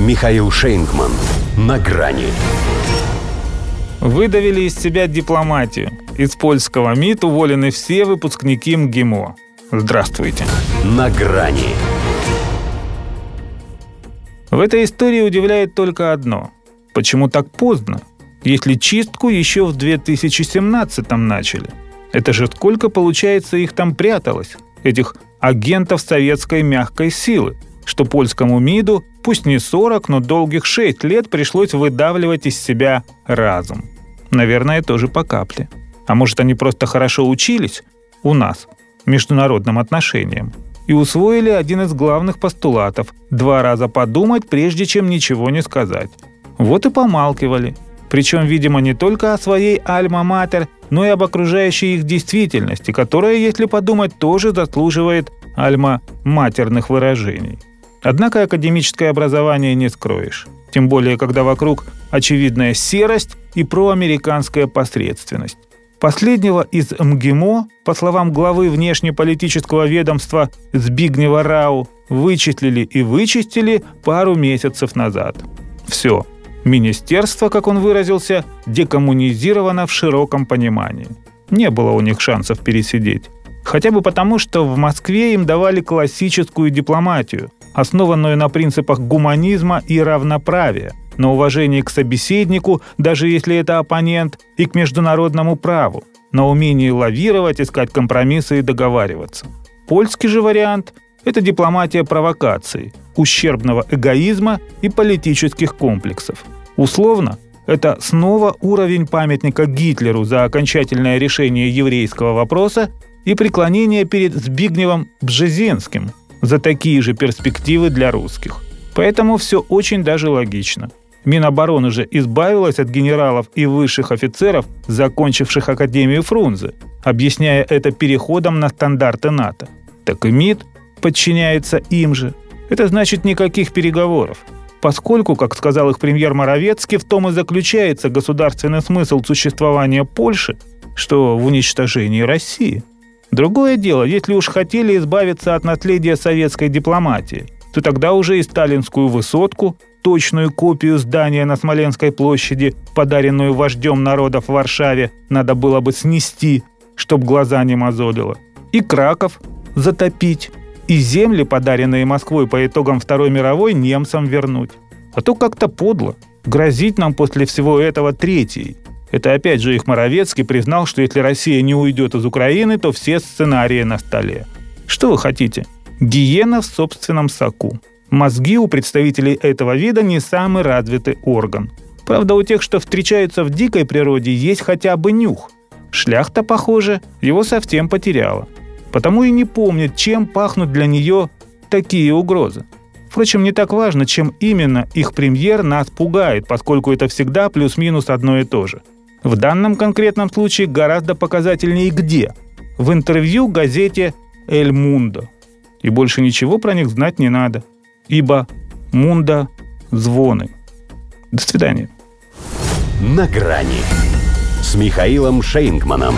Михаил Шейнкман. На грани. Выдавили из себя дипломатию. Из польского МИД уволены все выпускники МГИМО. Здравствуйте. На грани. В этой истории удивляет только одно. Почему так поздно? Если чистку еще в 2017-м начали. Это же сколько, получается, их там пряталось, этих агентов советской мягкой силы, что польскому МИДу, пусть не 40, но долгих 6 лет пришлось выдавливать из себя разум. Наверное, тоже по капле. А может, они просто хорошо учились у нас, международным отношениям, и усвоили один из главных постулатов – 2 раза подумать, прежде чем ничего не сказать. Вот и помалкивали. Причем, видимо, не только о своей альма-матер, но и об окружающей их действительности, которая, если подумать, тоже заслуживает альма-матерных выражений. Однако академическое образование не скроешь. Тем более, когда вокруг очевидная серость и проамериканская посредственность. Последнего из МГИМО, по словам главы внешнеполитического ведомства Збигнева Рау, вычислили и вычистили пару месяцев назад. Все. Министерство, как он выразился, декоммунизировано в широком понимании. Не было у них шансов пересидеть. Хотя бы потому, что в Москве им давали классическую дипломатию, основанную на принципах гуманизма и равноправия, на уважении к собеседнику, даже если это оппонент, и к международному праву, на умении лавировать, искать компромиссы и договариваться. Польский же вариант – это дипломатия провокации, ущербного эгоизма и политических комплексов. Условно, это снова уровень памятника Гитлеру за окончательное решение еврейского вопроса и преклонение перед Збигневом Бжезинским за такие же перспективы для русских. Поэтому все очень даже логично. Минобороны же избавилась от генералов и высших офицеров, закончивших Академию Фрунзе, объясняя это переходом на стандарты НАТО. Так и МИД подчиняется им же. Это значит никаких переговоров. Поскольку, как сказал их премьер Моравецкий, в том и заключается государственный смысл существования Польши, что в уничтожении России. Другое дело, если уж хотели избавиться от наследия советской дипломатии, то тогда уже и сталинскую высотку, точную копию здания на Смоленской площади, подаренную вождем народов в Варшаве, надо было бы снести, чтоб глаза не мозолило, и Краков затопить, и земли, подаренные Москвой по итогам Второй мировой, немцам вернуть. А то как-то подло. Грозить нам после всего этого третьей. Это опять же их Моравецкий признал, что если Россия не уйдет из Украины, то все сценарии на столе. Что вы хотите? Гиена в собственном соку. Мозги у представителей этого вида не самый развитый орган. Правда, у тех, что встречаются в дикой природе, есть хотя бы нюх. Шляхта, похоже, его совсем потеряла. Потому и не помнит, чем пахнут для нее такие угрозы. Впрочем, не так важно, чем именно их премьер нас пугает, поскольку это всегда плюс-минус одно и то же. В данном конкретном случае гораздо показательнее где. В интервью газете «El Mundo». И больше ничего про них знать не надо, ибо Мунда звоны. До свидания. На грани с Михаилом Шейнкманом.